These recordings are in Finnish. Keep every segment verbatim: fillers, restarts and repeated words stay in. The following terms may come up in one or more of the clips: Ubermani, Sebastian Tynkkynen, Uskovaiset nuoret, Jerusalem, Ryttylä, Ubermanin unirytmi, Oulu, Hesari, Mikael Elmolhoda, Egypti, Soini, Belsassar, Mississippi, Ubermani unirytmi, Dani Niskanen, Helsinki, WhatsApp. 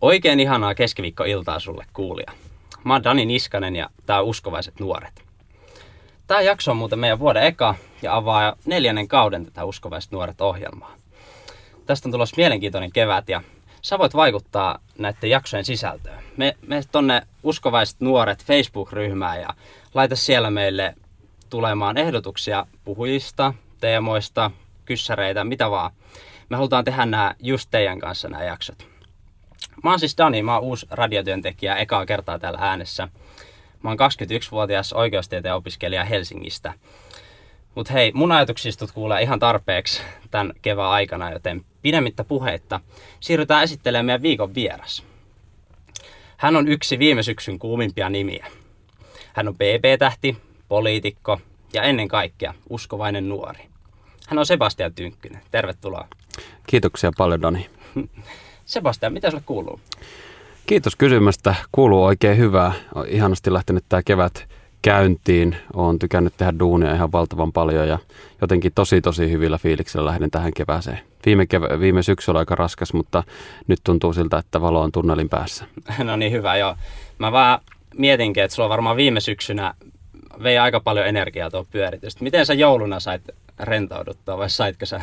Oikein ihanaa keskiviikkoiltaa sulle, kuulija. Mä oon Dani Niskanen ja tää on Uskovaiset nuoret. Tää jakso on muuten meidän vuoden eka ja avaa neljännen kauden tätä Uskovaiset nuoret -ohjelmaa. Tästä on tulossa mielenkiintoinen kevät ja sä voit vaikuttaa näiden jaksojen sisältöön. Me, me tonne Uskovaiset nuoret Facebook-ryhmään ja laita siellä meille tulemaan ehdotuksia puhujista, teemoista, kyssäreitä, mitä vaan. Me halutaan tehdä nämä just teidän kanssa nämä jaksot. Mä oon siis Dani, mä oon uusi radiotyöntekijä ekaa kertaa täällä äänessä. Mä oon kaksikymmentäyksivuotias oikeustieteen opiskelija Helsingistä. Mut hei, mun ajatuksistut kuulee ihan tarpeeksi tän kevään aikana, joten pidemmittä puheitta siirrytään esittelemään meidän viikon vieras. Hän on yksi viime syksyn kuumimpia nimiä. Hän on B B-tähti, poliitikko ja ennen kaikkea uskovainen nuori. Hän on Sebastian Tynkkynen. Tervetuloa. Kiitoksia paljon, Dani. Sebastian, mitä sulle kuuluu? Kiitos kysymästä. Kuuluu oikein hyvää. Olen ihanasti lähtenyt tämä kevät käyntiin. Olen tykännyt tehdä duunia ihan valtavan paljon ja jotenkin tosi tosi hyvillä fiiliksellä lähden tähän kevääseen. Viime, kevä, viime syksy oli aika raskas, mutta nyt tuntuu siltä, että valo on tunnelin päässä. No niin, hyvä joo. Mä vaan mietinkin, että sulla varmaan viime syksynä vei aika paljon energiaa tuo pyöritys. Miten sä jouluna sait rentouduttua vai saitko sä?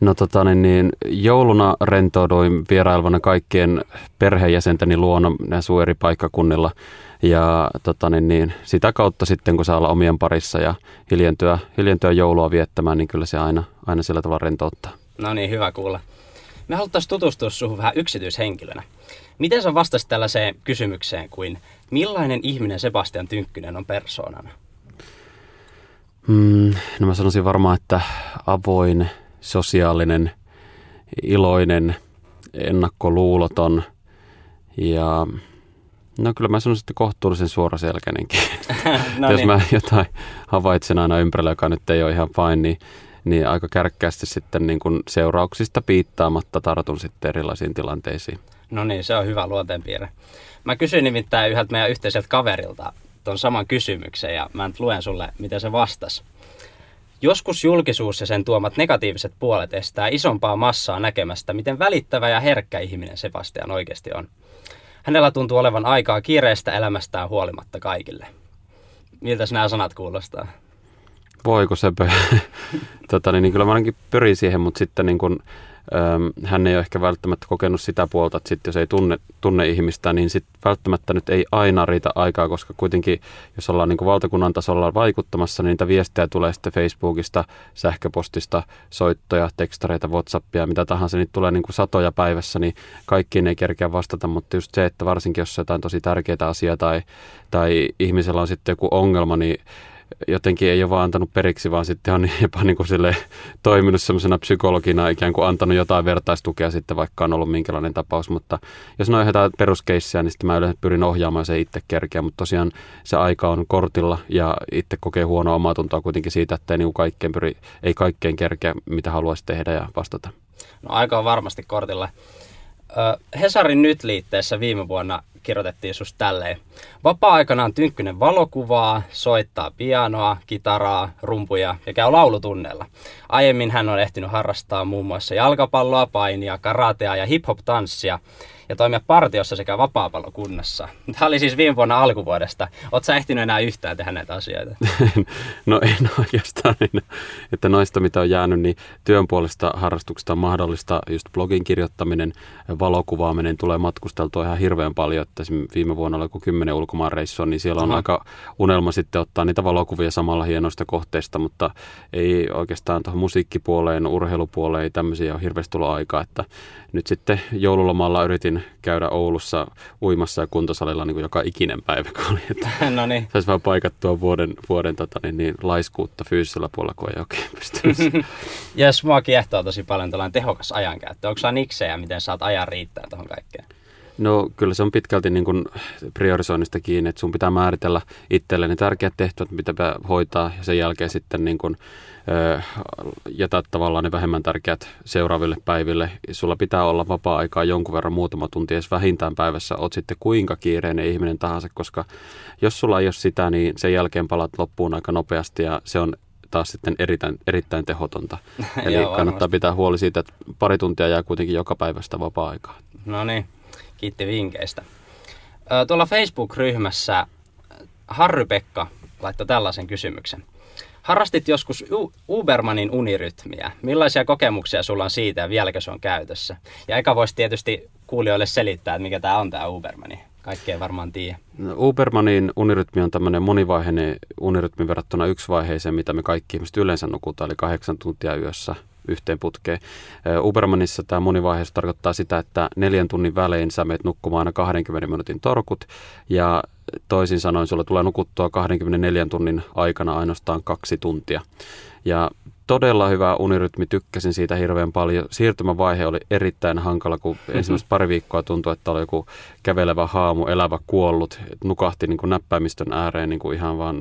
No tota niin, niin jouluna rentouduin vierailvana kaikkien perheenjäsenteni luona näissä eri paikkakunnilla ja tota niin, niin, sitä kautta sitten kun saa olla omien parissa ja hiljentyä, hiljentyä joulua viettämään, niin kyllä se aina, aina sillä tavalla rentouttaa. No niin, hyvä kuulla. Me haluttaisiin tutustua sinuun vähän yksityishenkilönä. Miten sä vastasit tällaiseen kysymykseen kuin millainen ihminen Sebastian Tynkkynen on persoonana? Mm, no mä sanoisin varmaan, että avoin, sosiaalinen, iloinen, ennakkoluuloton ja no kyllä mä sanoisin, että kohtuullisen suoraselkäinenkin. No jos niin. Mä jotain havaitsen aina ympärillä, joka nyt ei ole ihan fine, niin, niin aika kärkkäästi sitten niin kuin seurauksista piittaamatta tartun sitten erilaisiin tilanteisiin. No niin, se on hyvä luonteenpiirre. Mä kysyin nimittäin yhdeltä meidän yhteiseltä kaverilta ton saman kysymyksen ja mä nyt luen sulle, mitä se vastasi. Joskus julkisuus ja sen tuomat negatiiviset puolet estää isompaa massaa näkemästä, miten välittävä ja herkkä ihminen Sebastian oikeasti on. Hänellä tuntuu olevan aikaa kiireistä elämästään huolimatta kaikille. Miltäs nämä sanat kuulostaa? Voiko sepä? tota, niin, niin kyllä mä ainakin pyrin siihen, mutta sitten niin kun, äm, hän ei ole ehkä välttämättä kokenut sitä puolta, että sit, jos ei tunne, tunne ihmistä, niin sit välttämättä nyt ei aina riitä aikaa, koska kuitenkin jos ollaan niin kun valtakunnan tasolla vaikuttamassa, niin niitä viestejä tulee sitten Facebookista, sähköpostista, soittoja, tekstareita, WhatsAppia, mitä tahansa, niitä tulee niin kun satoja päivässä, niin kaikkiin ei kerkeä vastata, mutta just se, että varsinkin jos on jotain tosi tärkeää asiaa tai, tai ihmisellä on sitten joku ongelma, niin jotenkin ei ole vaan antanut periksi, vaan sitten on jopa niin kuin silleen toiminut semmoisena psykologina, ikään kuin antanut jotain vertaistukea sitten, vaikka on ollut minkälainen tapaus. Mutta jos ne on jotain peruskeissiä, niin sitten mä yleensä pyrin ohjaamaan se itse kerkeä. Mutta tosiaan se aika on kortilla ja itse kokee huonoa omaa tuntoa kuitenkin siitä, että ei, niin kuin kaikkeen pyri, ei kaikkeen kerkeä, mitä haluaisi tehdä ja vastata. No aika on varmasti kortilla. Hesarin Nyt-liitteessä viime vuonna kirjoitettiin susta tälleen. Vapaa-aikanaan Tynkkynen valokuvaa, soittaa pianoa, kitaraa, rumpuja ja käy laulutunneilla. Aiemmin hän on ehtinyt harrastaa muun muassa jalkapalloa, painia, karatea ja hip-hop-tanssia ja toimia partiossa sekä vapaapallokunnassa. Tämä oli siis viime vuonna alkuvuodesta. Oletko sä ehtinyt enää yhtään tehdä näitä asioita? No en oikeastaan. Että noista, mitä on jäänyt, niin työn puolesta harrastuksesta on mahdollista. Just blogin kirjoittaminen, valokuvaaminen tulee matkusteltua ihan hirveän paljon. Että esimerkiksi viime vuonna oli kuin kymmenen ulkomaanreissua, niin siellä on Aha. aika unelma sitten ottaa niitä valokuvia samalla hienoista kohteista, mutta ei oikeastaan tuohon musiikkipuoleen, urheilupuoleen, tämmöisiä on hirveästi tullut aikaa. Että nyt sitten joululomalla yritin käydä Oulussa uimassa ja kuntosalilla niin kuin joka ikinen päivä, kun oli, että no niin. Saisi vaan paikattua vuoden, vuoden tota, niin, niin, laiskuutta fyysisellä puolella, kun ei oikein pystynyt. Jes, mua kiehtoo tosi paljon tällainen tehokas ajankäyttö. Onko sinä niksejä, miten saat ajan riittää tuohon kaikkeen? No kyllä se on pitkälti niin kuin priorisoinnista kiinni, että sun pitää määritellä itselle ne tärkeät tehtävät, mitä hoitaa ja sen jälkeen sitten niin kuin, ö, jätä tavallaan ne vähemmän tärkeät seuraaville päiville. Sulla pitää olla vapaa-aikaa jonkun verran muutama tunti edes vähintään päivässä, oot sitten kuinka kiireinen ihminen tahansa, koska jos sulla ei ole sitä, niin sen jälkeen palat loppuun aika nopeasti ja se on taas sitten erittäin, erittäin tehotonta. Eli joo, kannattaa pitää huoli siitä, että pari tuntia jää kuitenkin joka päivästä vapaa-aikaa. No niin. Kiitti vinkkeistä. Tuolla Facebook-ryhmässä Harry-Pekka laittoi tällaisen kysymyksen. Harrastit joskus U- Ubermanin unirytmiä. Millaisia kokemuksia sulla on siitä ja vieläkö se on käytössä? Ja eka voisi tietysti kuulijoille selittää, että mikä tämä on tämä Ubermani. Kaikki ei varmaan tiedä. No, Ubermanin unirytmi on tämmöinen monivaiheinen unirytmi verrattuna yksivaiheeseen, mitä me kaikki ihmiset yleensä nukutaan, eli kahdeksan tuntia yössä yhteen putkeen. Ubermanissa tämä monivaiheisuus tarkoittaa sitä, että neljän tunnin välein sä meet nukkumaan aina kahdenkymmenen minuutin torkut, ja toisin sanoen sulla tulee nukuttua kahdenkymmenenneljän tunnin aikana ainoastaan kaksi tuntia. Ja todella hyvä unirytmi, tykkäsin siitä hirveän paljon. Siirtymävaihe oli erittäin hankala, kun mm-hmm. ensimmäistä pari viikkoa tuntui, että oli joku kävelevä haamu, elävä kuollut. Nukahti niin kuin näppäimistön ääreen niin kuin ihan vaan.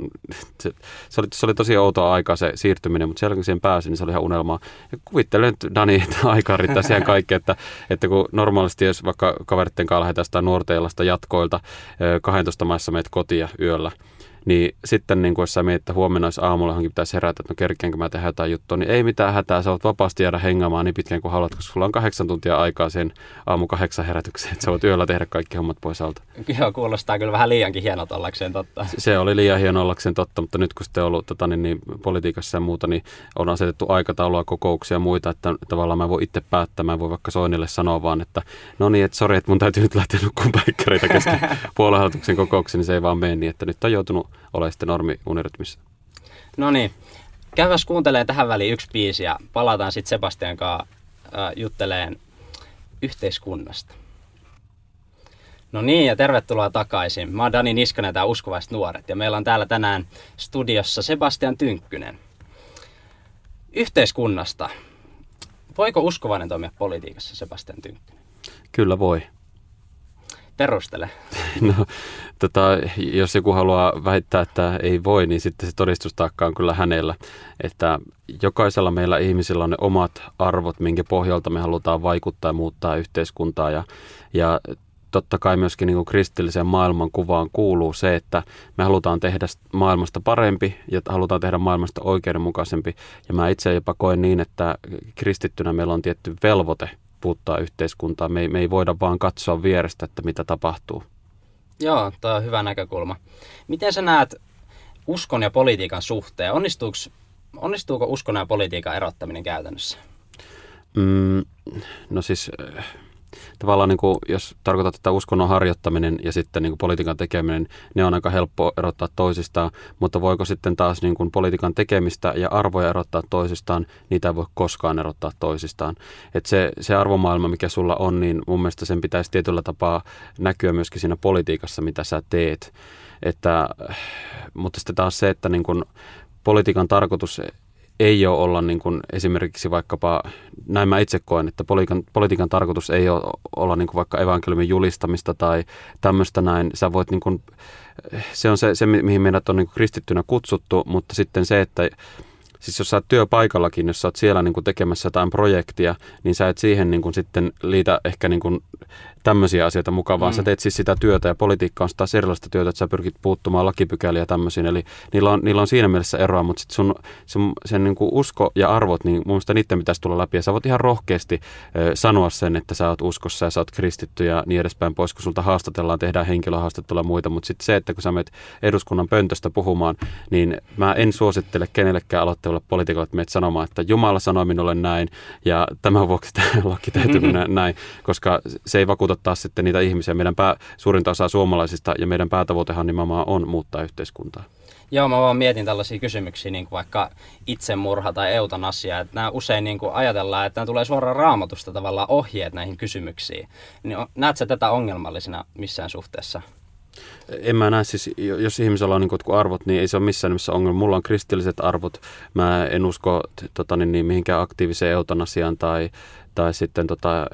Se, se, oli, se oli tosi outoa aikaa se siirtyminen, mutta siellä kun siihen pääsin, niin se oli ihan unelmaa. Ja kuvittelen nyt, Dani, että aikaa riittää siihen kaikkeen, että, että kun normaalisti jos vaikka kaveritten kanssa lähdetään sitä nuorteillasta jatkoilta, kaksitoista maissa meet kotia yöllä. Niin sitten niin kun jos sä mietit, että huomenna olisi aamulla johonkin pitäisi herätä, että no kerkeenkö mä tehdä jotain juttua, niin ei mitään hätää, sä voit vapaasti jäädä hengaamaan niin pitkään kuin haluat, koska sulla on kahdeksan tuntia aikaa sen aamu kahdeksan herätykseen, että sä voit yöllä tehdä kaikki hommat pois alta. Joo, kuulostaa kyllä vähän liiankin hienot ollakseen totta. Se oli liian hieno ollakseen totta, mutta nyt kun sitten on ollut tota, niin, niin, politiikassa ja muuta, niin on asetettu aikataulua, kokouksia ja muita, että tavallaan mä voin itse päättää, mä voin vaikka Soinille sanoa vaan, että no niin, että sori, että mun täytyy nyt lähteä nukkumaan päikkäreitä kesken puoluehallituksen kokouksiin, niin se ei vaan mene niin, että nyt on joutunut ole sitten normi unirytmissä. No niin, käydäs kuuntelemaan tähän väliin yksi biisi ja palataan sitten Sebastian kanssa äh, jutteleen yhteiskunnasta. No niin, ja tervetuloa takaisin. Mä oon Dani Niskanen ja tää Uskovaiset nuoret, ja meillä on täällä tänään studiossa Sebastian Tynkkynen. Yhteiskunnasta. Voiko uskovainen toimia politiikassa, Sebastian Tynkkynen? Kyllä voi. Perustele. No, tota, jos joku haluaa väittää, että ei voi, niin sitten se todistustaakka on kyllä hänellä. Että jokaisella meillä ihmisillä on ne omat arvot, minkä pohjalta me halutaan vaikuttaa ja muuttaa yhteiskuntaa. Ja, ja totta kai myöskin niin kuin kristilliseen maailmankuvaan kuuluu se, että me halutaan tehdä maailmasta parempi ja halutaan tehdä maailmasta oikeudenmukaisempi. Ja mä itse jopa koen niin, että kristittynä meillä on tietty velvoite puuttaa yhteiskuntaa. Me ei, me ei voida vaan katsoa vierestä, että mitä tapahtuu. Joo, tämä on hyvä näkökulma. Miten sä näet uskon ja politiikan suhteen? Onnistuuko, onnistuuko uskon ja politiikan erottaminen käytännössä? Mm, no siis tavallaan niin kuin, jos tarkoitat, että uskonnon harjoittaminen ja sitten niin kuin politiikan tekeminen, ne on aika helppo erottaa toisistaan, mutta voiko sitten taas niin kuin politiikan tekemistä ja arvoja erottaa toisistaan, niitä ei voi koskaan erottaa toisistaan. Että se, se arvomaailma, mikä sulla on, niin mun mielestä sen pitäisi tietyllä tapaa näkyä myöskin siinä politiikassa, mitä sä teet. Että, mutta sitten taas se, että niin kuin politiikan tarkoitus ei ole olla niin kuin esimerkiksi vaikkapa, näin mä itse koen, että politiikan, politiikan tarkoitus ei ole olla niin kuin vaikka evankeliumin julistamista tai tämmöistä näin. Sä voit niin kuin, se on se, se mihin meidät on niin kuin kristittynä kutsuttu, mutta sitten se, että siis jos sä oot työpaikallakin, jos sä oot siellä niin kuin tekemässä jotain projektia, niin sä et siihen niin kuin sitten liitä ehkä niin kuin tämmöisiä asioita mukaan, vaan mm. sä teet siis sitä työtä ja politiikka on taas erilaista työtä, että sä pyrkit puuttumaan lakipykäliä ja tämmöisiin. Eli niillä on, niillä on siinä mielessä eroa, mutta sitten sun, sun sen niin kuin usko ja arvot, niin mun mielestä niiden pitäisi tulla läpi. Ja sä voit ihan rohkeasti ö, sanoa sen, että sä oot uskossa ja sä oot kristitty ja niin edespäin pois, kun sulta haastatellaan, tehdään henkilöhaastattelua ja muita. Mutta sitten se, että kun sä menet eduskunnan pöntöstä puhumaan, niin mä en suosittele kenellekään aloittelemaan politiikalle, että menet sanomaan, että Jumala sanoi minulle näin ja tämän vuoksi tämä laki täytyy mennä näin, koska se ei vakuuta taas sitten niitä ihmisiä. Meidän pää, suurinta osaa suomalaisista ja meidän päätavoitehan nimenomaan on muuttaa yhteiskuntaa. Joo, mä vaan mietin tällaisia kysymyksiä, niin kuin vaikka itsemurha tai eutanasia, että nämä usein niin kuin ajatellaan, että nämä tulee suoraan Raamatusta tavallaan ohjeet näihin kysymyksiin. Niin näet sä tätä ongelmallisena missään suhteessa? En mä näe, siis jos ihmisellä on niin kuin arvot, niin ei se ole missään nimessä ongelma. Mulla on kristilliset arvot. Mä en usko tota, niin, mihinkään aktiiviseen eutanasiaan tai, tai sitten, tota,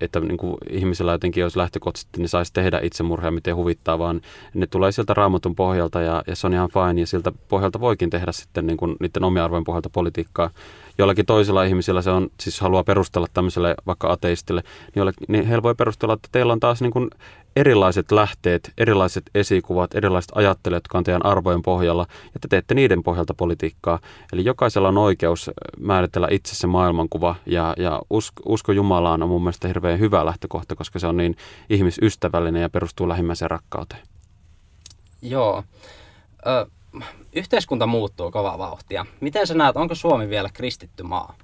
että niin kuin ihmisellä jotenkin jos lähtökohtaisesti, niin saisi tehdä itsemurhaa, miten huvittaa, vaan ne tulee sieltä Raamatun pohjalta ja, ja se on ihan fine. Ja siltä pohjalta voikin tehdä sitten niin kuin niiden omien arvojen pohjalta politiikkaa. Jollakin toisella ihmisellä se on, siis haluaa perustella tämmöiselle vaikka ateistille, niin, niin heillä voi perustella, että teillä on taas niin kuin erilaiset lähteet, erilaiset esikuvat, erilaiset ajattelijat, jotka on teidän arvojen pohjalla, ja te teette niiden pohjalta politiikkaa. Eli jokaisella on oikeus määritellä itse se maailmankuva ja, ja usko. usko, usko Jumalaan on mun mielestä hirveän hyvä lähtökohta, koska se on niin ihmisystävällinen ja perustuu lähimmäisen rakkauteen. Joo. Ö, yhteiskunta muuttuu kovaa vauhtia. Miten sä näet, onko Suomi vielä kristitty maa?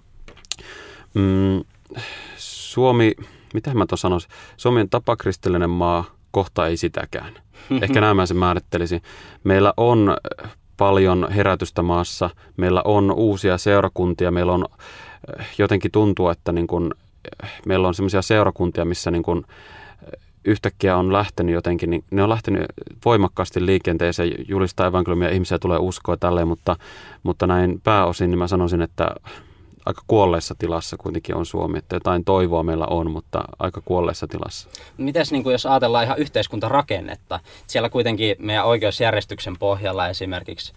Mm, Suomi, mitähän mä tuon sanoisin? Suomi on tapakristillinen maa, kohta ei sitäkään. Ehkä näin mä sen määrittelisin. Meillä on paljon herätystä maassa, meillä on uusia seurakuntia, meillä on jotenkin tuntuu, että niin kun, meillä on semmoisia seurakuntia, missä niin kun yhtäkkiä on lähtenyt jotenkin, niin ne on lähtenyt voimakkaasti liikenteeseen, julistaa evankeliumia, ihmisiä tulee uskoa tälleen, mutta, mutta näin pääosin niin mä sanoisin, että aika kuolleessa tilassa kuitenkin on Suomi, että jotain toivoa meillä on, mutta aika kuolleessa tilassa. Mites niin kuin jos ajatellaan ihan yhteiskuntarakennetta, siellä kuitenkin meidän oikeusjärjestyksen pohjalla esimerkiksi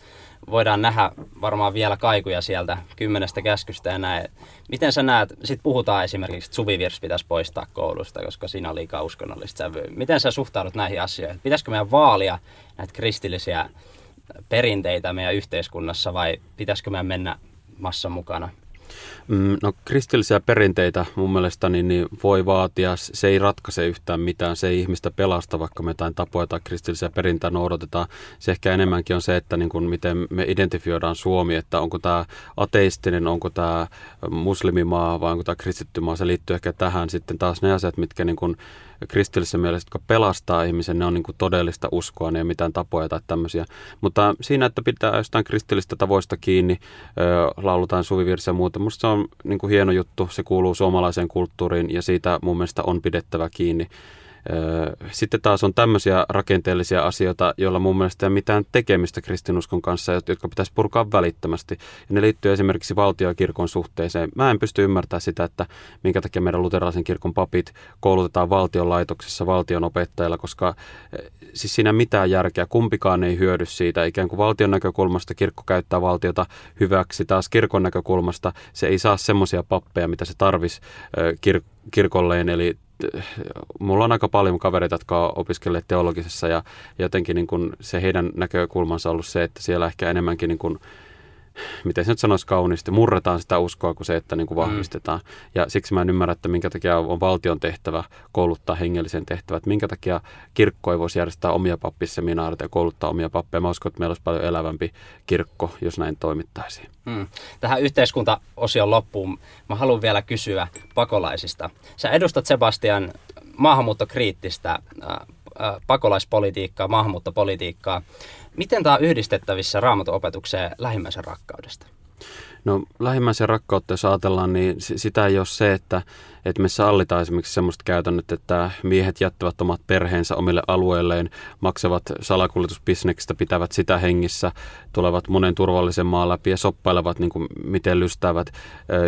voidaan nähdä varmaan vielä kaikuja sieltä kymmenestä käskystä ja näin. Miten sä näet, sit puhutaan esimerkiksi, että suvivirsi pitäisi poistaa koulusta, koska siinä on liikaa uskonnollista sävyä. Miten sä suhtaudut näihin asioihin? Pitäisikö meidän vaalia näitä kristillisiä perinteitä meidän yhteiskunnassa vai pitäisikö meidän mennä massan mukana? No kristillisiä perinteitä mun mielestä niin, niin voi vaatia, se ei ratkaise yhtään mitään, se ei ihmistä pelasta, vaikka me jotain tapoja tai kristillisiä perinteitä noudatetaan. Se ehkä enemmänkin on se, että niin kuin miten me identifioidaan Suomi, että onko tämä ateistinen, onko tämä muslimimaa vai onko tämä kristittymaa, se liittyy ehkä tähän. Sitten taas ne asiat, mitkä niin kuin kristillisessä mielessä, jotka pelastaa ihmisen, ne on niin kuin todellista uskoa, ne ei ole mitään tapoja tai tämmöisiä. Mutta siinä, että pitää jostain kristillistä tavoista kiinni, laulutaan suvivirsiä ja muuta, musta se on niin kuin hieno juttu, se kuuluu suomalaiseen kulttuuriin ja siitä mun mielestä on pidettävä kiinni. Sitten taas on tämmöisiä rakenteellisia asioita, joilla mun mielestä ei ole mitään tekemistä kristinuskon kanssa, jotka pitäisi purkaa välittömästi. Ja ne liittyy esimerkiksi valtio- ja kirkon suhteeseen. Mä en pysty ymmärtämään sitä, että minkä takia meidän luterilaisen kirkon papit koulutetaan valtion laitoksessa, valtion opettajilla, koska siis siinä mitään järkeä, kumpikaan ei hyödy siitä. Ikään kuin valtion näkökulmasta kirkko käyttää valtiota hyväksi, taas kirkon näkökulmasta se ei saa semmoisia pappeja, mitä se tarvisi kir- kirkolleen, eli mulla on aika paljon kavereita, jotka on opiskelleet teologisessa ja jotenkin niin kun se heidän näkökulmansa on ollut se, että siellä ehkä enemmänkin, niin kun, miten se nyt sanoisi kauniisti, murretaan sitä uskoa kuin se, että niin kun vahvistetaan. Mm. Ja siksi mä en ymmärrä, että minkä takia on valtion tehtävä kouluttaa hengellisen tehtävän, että minkä takia kirkko ei voisi järjestää omia pappisseminaareita ja kouluttaa omia pappeja. Mä uskon, että meillä olisi paljon elävämpi kirkko, jos näin toimittaisiin. Mm. Tähän yhteiskuntaosion loppuun mä haluan vielä kysyä pakolaisista. Sä edustat, Sebastian, maahanmuuttokriittistä ää, ää, pakolaispolitiikkaa, maahanmuuttopolitiikkaa. Miten tämä on yhdistettävissä Raamatun opetukseen lähimmäisen rakkaudesta? No lähimmäisen rakkautta, jos ajatellaan, niin sitä ei ole se, että, että me sallitaan esimerkiksi semmoista käytännöt, että miehet jättävät omat perheensä omille alueilleen, maksavat salakuljetusbisneksestä, pitävät sitä hengissä, tulevat monen turvallisen maan läpi ja soppailevat niin kuin miten lystävät.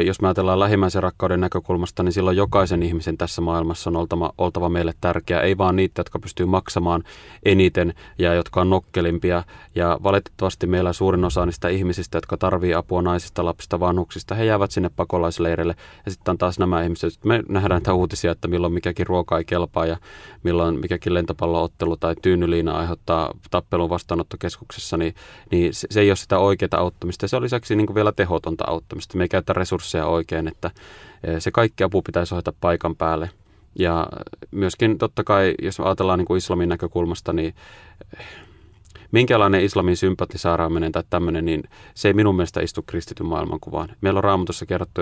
Jos me ajatellaan lähimmäisen rakkauden näkökulmasta, niin silloin jokaisen ihmisen tässä maailmassa on oltava, oltava meille tärkeää, ei vaan niitä, jotka pystyy maksamaan eniten ja jotka on nokkelimpia. Ja valitettavasti meillä suurin osa niistä ihmisistä, jotka tarvitsee apua naisista, lapsista, vanhuksista, he jäävät sinne pakolaisleireille ja sitten on taas nämä ihmiset, me nähdään näitä uutisia, että milloin mikäkin ruoka ei kelpaa ja milloin mikäkin lentopalloottelu tai tyynyliina aiheuttaa tappelun vastaanottokeskuksessa, niin, niin se, se ei ole sitä oikeaa auttamista, se on lisäksi niin kuin vielä tehotonta auttamista, me ei käytä resursseja oikein, että se kaikki apu pitäisi ohjata paikan päälle. Ja myöskin totta kai, jos ajatellaan niin kuin islamin näkökulmasta, niin minkälainen islamin sympatisaaraaminen tai tämmöinen, niin se ei minun mielestä istu kristityn maailmankuvaan. Meillä on Raamatussa kerrottu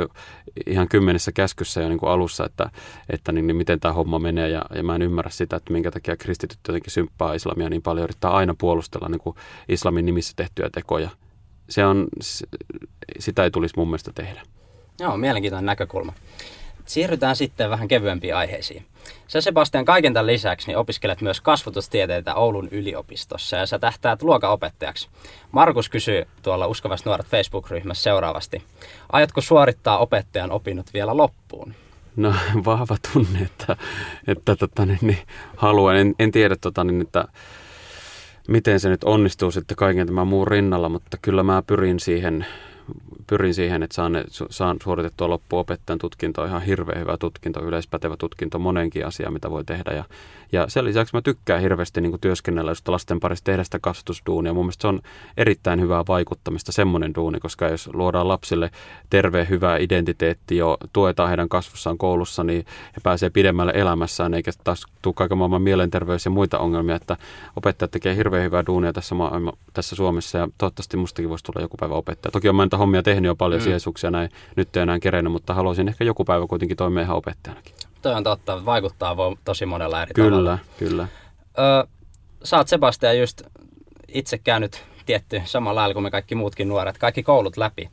ihan kymmenessä käskyssä jo niin kuin alussa, että, että niin, niin miten tämä homma menee. Ja, ja mä en ymmärrä sitä, että minkä takia kristityt jotenkin symppaa islamia niin paljon, yrittää aina puolustella niin kuin islamin nimissä tehtyjä tekoja. Se on, sitä ei tulisi mun mielestä tehdä. Joo, mielenkiintoinen näkökulma. Siirrytään sitten vähän kevyempiin aiheisiin. Sä, Sebastian, kaiken tämän lisäksi niin opiskelet myös kasvatustieteitä Oulun yliopistossa ja sä tähtäät luokanopettajaksi. Markus kysyy tuolla Uskovaiset nuoret Facebook-ryhmässä seuraavasti. Aiotko suorittaa opettajan opinnot vielä loppuun? No vahva tunne, että, että tota, niin, niin, haluan. En, en tiedä, tota, niin, että miten se nyt onnistuu sitten kaiken tämän muun rinnalla, mutta kyllä mä pyrin siihen pyrin siihen, että saan, saan suoritettua loppuopettajan tutkintoa, ihan hirveän hyvä tutkinto, yleispätevä tutkinto, monenkin asiaan, mitä voi tehdä. Ja, ja sen lisäksi mä tykkään hirveästi niin kuin työskennellä just lasten parissa, tehdä sitä kasvatusduunia. Mun mielestä se on erittäin hyvää vaikuttamista, semmoinen duuni, koska jos luodaan lapsille terve, hyvä identiteetti jo, tuetaan heidän kasvussaan koulussa, niin he pääsee pidemmälle elämässään, eikä taas tule kaiken maailman mielenterveys ja muita ongelmia, että opettajat tekee hirveän hyvää duunia tässä, ma- tässä Suomessa ja toivottavasti mustakin voisi tulla joku päivä opettaja. Toki on mä niitä hommia tehnyt jo paljon mm. sijaisuuksia näin, nyt ei enää kerennyt, mutta haluaisin ehkä joku päivä kuitenkin toimia ihan opettajanakin. Toi on totta, vaikuttaa voi tosi monella eri kyllä, tavalla. Kyllä, kyllä. Öö, sä oot Sebastian just itse käynyt tietty samalla lailla kuin me kaikki muutkin nuoret, kaikki koulut läpi.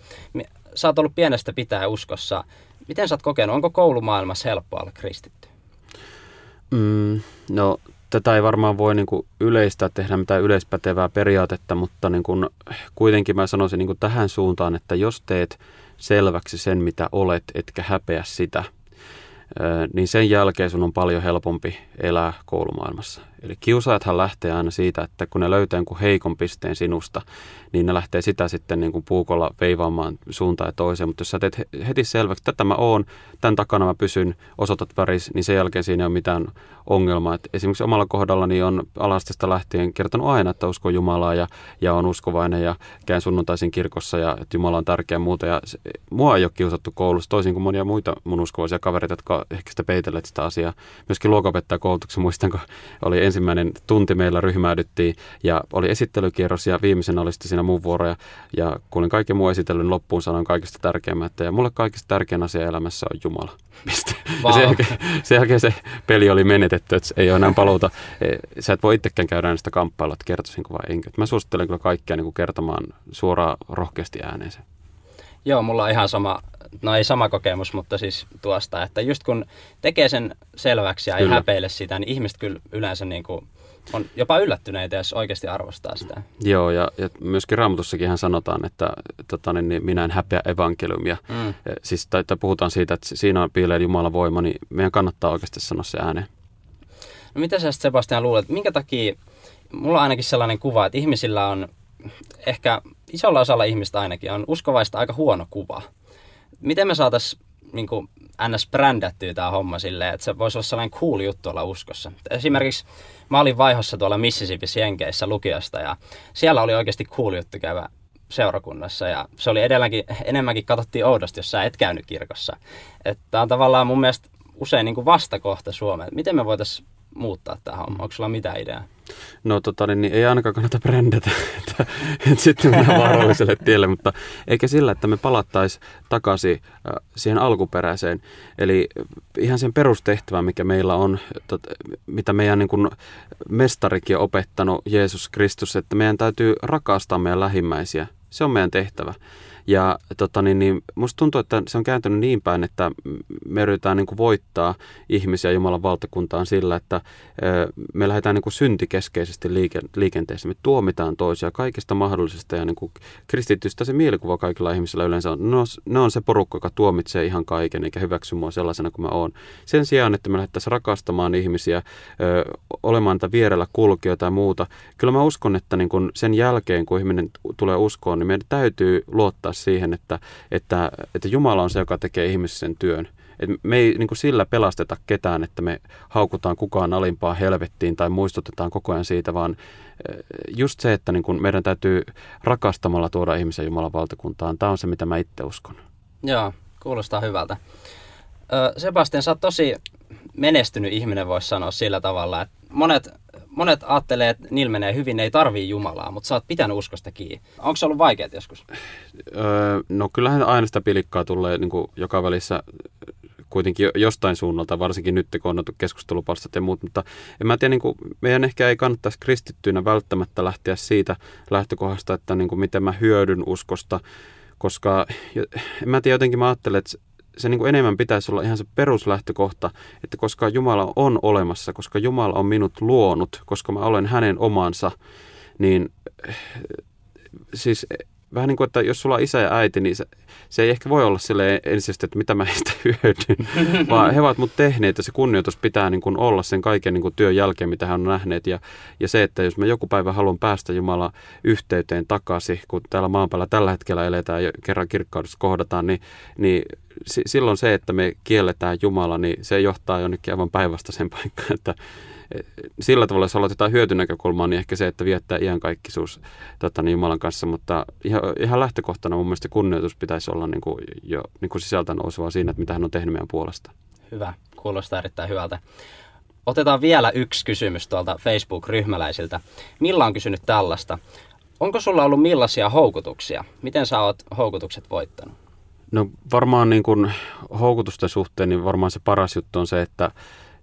Sä oot ollut pienestä pitää uskossa. Miten sä oot kokenut, onko koulumaailmassa helppo olla kristitty? Mm, no tätä ei varmaan voi niin kuin yleistää, tehdä mitään yleispätevää periaatetta, mutta niin kuin, kuitenkin mä sanoisin niin kuin tähän suuntaan, että jos teet selväksi sen, mitä olet, etkä häpeä sitä, niin sen jälkeen sun on paljon helpompi elää koulumaailmassa. Eli kiusaajathan lähtee aina siitä, että kun ne löytää jonkun heikon pisteen sinusta, niin ne lähtee sitä sitten niin kuin puukolla veivaamaan suuntaan ja toiseen. Mutta jos sä teet heti selväksi, tätä mä oon, tämän takana mä pysyn, osoitat väris, niin sen jälkeen siinä ei ole mitään ongelmaa. Et esimerkiksi omalla kohdallani on alastesta lähtien kertonut aina, että uskon Jumalaa ja, ja on uskovainen ja käyn sunnuntaisin kirkossa ja että Jumala on tärkeä muuta. Ja se, mua ei ole kiusattu koulussa, toisin kuin monia muita mun uskovaisia kavereita, jotka ehkä sitä peitelleet sitä asiaa. Myöskin luokanopettajakoulutuksen muistan, kun oli ensimmäinen tunti meillä ryhmäydyttiin ja oli esittelykierros ja viimeisenä oli sitten siinä mun vuoroja ja kun olin kaiken muun esitellyn loppuun sanoin kaikista tärkeimmät ja mulle kaikista tärkein asia elämässä on Jumala. Wow. Sen, jälkeen, sen jälkeen se peli oli menetetty, että ei ole enää paluuta. Sä et voi itsekään käydä näistä kamppailla, että kertoisinko vai enkä. Mä suosittelen kyllä kaikkia niin kuin kertomaan suoraan rohkeasti ääneen sen. Joo, mulla on ihan sama, no ei sama kokemus, mutta siis tuosta, että just kun tekee sen selväksi ja ei kyllä. häpeile sitä, niin ihmiset kyllä yleensä niin kuin on jopa yllättyneitä, jos oikeasti arvostaa sitä. Joo, ja, ja myöskin Raamatussakinhan sanotaan, että tota, niin, niin minä en häpeä evankeliumia. Mm. Siis tai, tai puhutaan siitä, että siinä on piilee Jumalan voima, niin meidän kannattaa oikeasti sanoa se ääneen. No mitä sä sitten Sebastian luulet, minkä takia, mulla on ainakin sellainen kuva, että ihmisillä on ehkä isolla osalla ihmistä ainakin on uskovaista aika huono kuva. Miten me saataisiin niin kuin ns. Brändättyä tämä homma silleen, että se voisi olla sellainen cool juttu olla uskossa. Esimerkiksi mä olin vaihossa tuolla Mississippissä Jenkeissä lukiosta ja siellä oli oikeasti cool juttu käydä seurakunnassa ja se oli edelläkin, enemmänkin katsottiin oudosti, jos sä et käynyt kirkossa. Tämä on tavallaan mun mielestä usein niin kuin vastakohta Suomeen. Miten me voitaisiin muuttaa tämä homma? Onko sulla mitään ideaa? No tota, niin ei ainakaan kannata brändätä, että, että sitten mennään vaaralliselle tielle, mutta eikä sillä, että me palattaisiin takaisin siihen alkuperäiseen. Eli ihan sen perustehtävään, mikä meillä on, tot, mitä meidän niin kuin mestarikin on opettanut Jeesus Kristus, että meidän täytyy rakastaa meidän lähimmäisiä. Se on meidän tehtävä. Ja tota, niin, niin, musta tuntuu, että se on kääntynyt niin päin, että me yritetään niin kuin voittaa ihmisiä Jumalan valtakuntaan sillä, että ö, me lähdetään niin kuin syntikeskeisesti liike, liikenteessä. Me tuomitaan toisia kaikesta mahdollisesta ja niin kuin kristitystä se mielikuva kaikilla ihmisillä yleensä on. No, ne on se porukka, joka tuomitsee ihan kaiken eikä hyväksy mua sellaisena kuin mä oon. Sen sijaan, että me lähdettäisiin rakastamaan ihmisiä, ö, olemaan tätä vierellä kulkijoita ja muuta. Kyllä mä uskon, että niin kuin sen jälkeen, kun ihminen tulee uskoon, niin meidän täytyy luottaa siihen, että, että, että Jumala on se, joka tekee ihmisen työn. Et me ei niin kuin sillä pelasteta ketään, että me haukutaan kukaan alimpaan helvettiin tai muistutetaan koko ajan siitä, vaan just se, että niin kuin meidän täytyy rakastamalla tuoda ihmisen Jumalan valtakuntaan. Tämä on se, mitä mä itse uskon. Joo, kuulostaa hyvältä. Sebastian, sä oot tosi menestynyt ihminen, voisi sanoa sillä tavalla, että monet, monet ajattelee, että niillä menee hyvin, ne ei tarvii Jumalaa, mutta sä oot pitänyt uskosta kiinni. Onko se ollut vaikeaa joskus? Öö, no kyllähän aina sitä pilikkaa tulee niin kuin joka välissä kuitenkin jostain suunnalta, varsinkin nyt kun on ollut keskustelupalstat ja muut, mutta en mä tiedä, niin kuin, meidän ehkä ei kannattaisi kristittyinä välttämättä lähteä siitä lähtökohdasta, että niin kuin, miten mä hyödyn uskosta, koska en mä tiedä, jotenkin mä ajattelen, että se niin kuin enemmän pitäisi olla ihan se peruslähtökohta, että koska Jumala on olemassa, koska Jumala on minut luonut, koska mä olen hänen omansa, niin siis vähän niin kuin, että jos sulla on isä ja äiti, niin se, se ei ehkä voi olla silleen ensisijaisesti, että mitä mä heistä hyödyn, vaan he ovat mut tehneet ja se kunnioitus pitää niin kuin olla sen kaiken niin kuin työn jälkeen, mitä he on nähneet. Ja, ja se, että jos mä joku päivä haluan päästä Jumalan yhteyteen takaisin, kun täällä maan päällä tällä hetkellä eletään ja kerran kirkkaudessa kohdataan, niin, niin s- silloin se, että me kielletään Jumala, niin se johtaa jonnekin aivan päinvastaiseen paikkaan, että sillä tavalla, jos aloitetaan hyötynäkökulmaa, niin ehkä se, että viettää iankaikkisuus tota, niin Jumalan kanssa, mutta ihan, ihan lähtökohtana mun mielestä kunnioitus pitäisi olla niin kuin, jo niin kuin sisältä nousua siinä, että mitä hän on tehnyt meidän puolesta. Hyvä, kuulostaa erittäin hyvältä. Otetaan vielä yksi kysymys tuolta Facebook-ryhmäläisiltä. Milla on kysynyt tällaista. Onko sulla ollut millaisia houkutuksia? Miten sä oot houkutukset voittanut? No varmaan niin kuin houkutusten suhteen, niin varmaan se paras juttu on se, että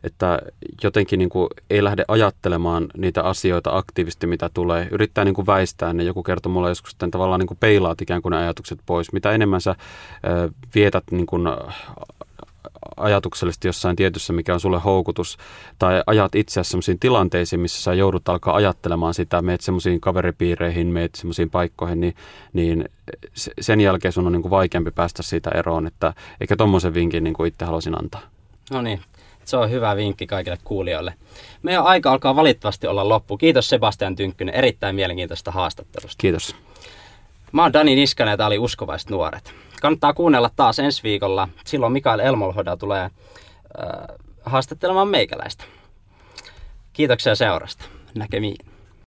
että jotenkin niin kuin ei lähde ajattelemaan niitä asioita aktiivisesti, mitä tulee. Yrittää niin kuin väistää ne. Joku kertoo mulle joskus, että tavallaan niin kuin peilaat ikään kuin ne ajatukset pois. Mitä enemmän sä ö, vietät niin kuin ajatuksellisesti jossain tietyssä, mikä on sulle houkutus, tai ajat itseäsi sellaisiin tilanteisiin, missä sä joudut alkaa ajattelemaan sitä, meet semmoisiin kaveripiireihin, meet semmoisiin paikkoihin, niin, niin sen jälkeen sun on niin kuin vaikeampi päästä siitä eroon. Että, eikä tommoisen vinkin niin kuin itse haluaisin antaa. No niin. Se on hyvä vinkki kaikille kuulijoille. Meidän aika alkaa valitettavasti olla loppu. Kiitos Sebastian Tynkkynen erittäin mielenkiintoista haastattelusta. Kiitos. Mä oon Dani Niskanen ja tää oli Uskovaiset nuoret. Kannattaa kuunnella taas ensi viikolla. Silloin Mikael Elmolhoda tulee äh, haastattelemaan meikäläistä. Kiitoksia seurasta. Näkemiin.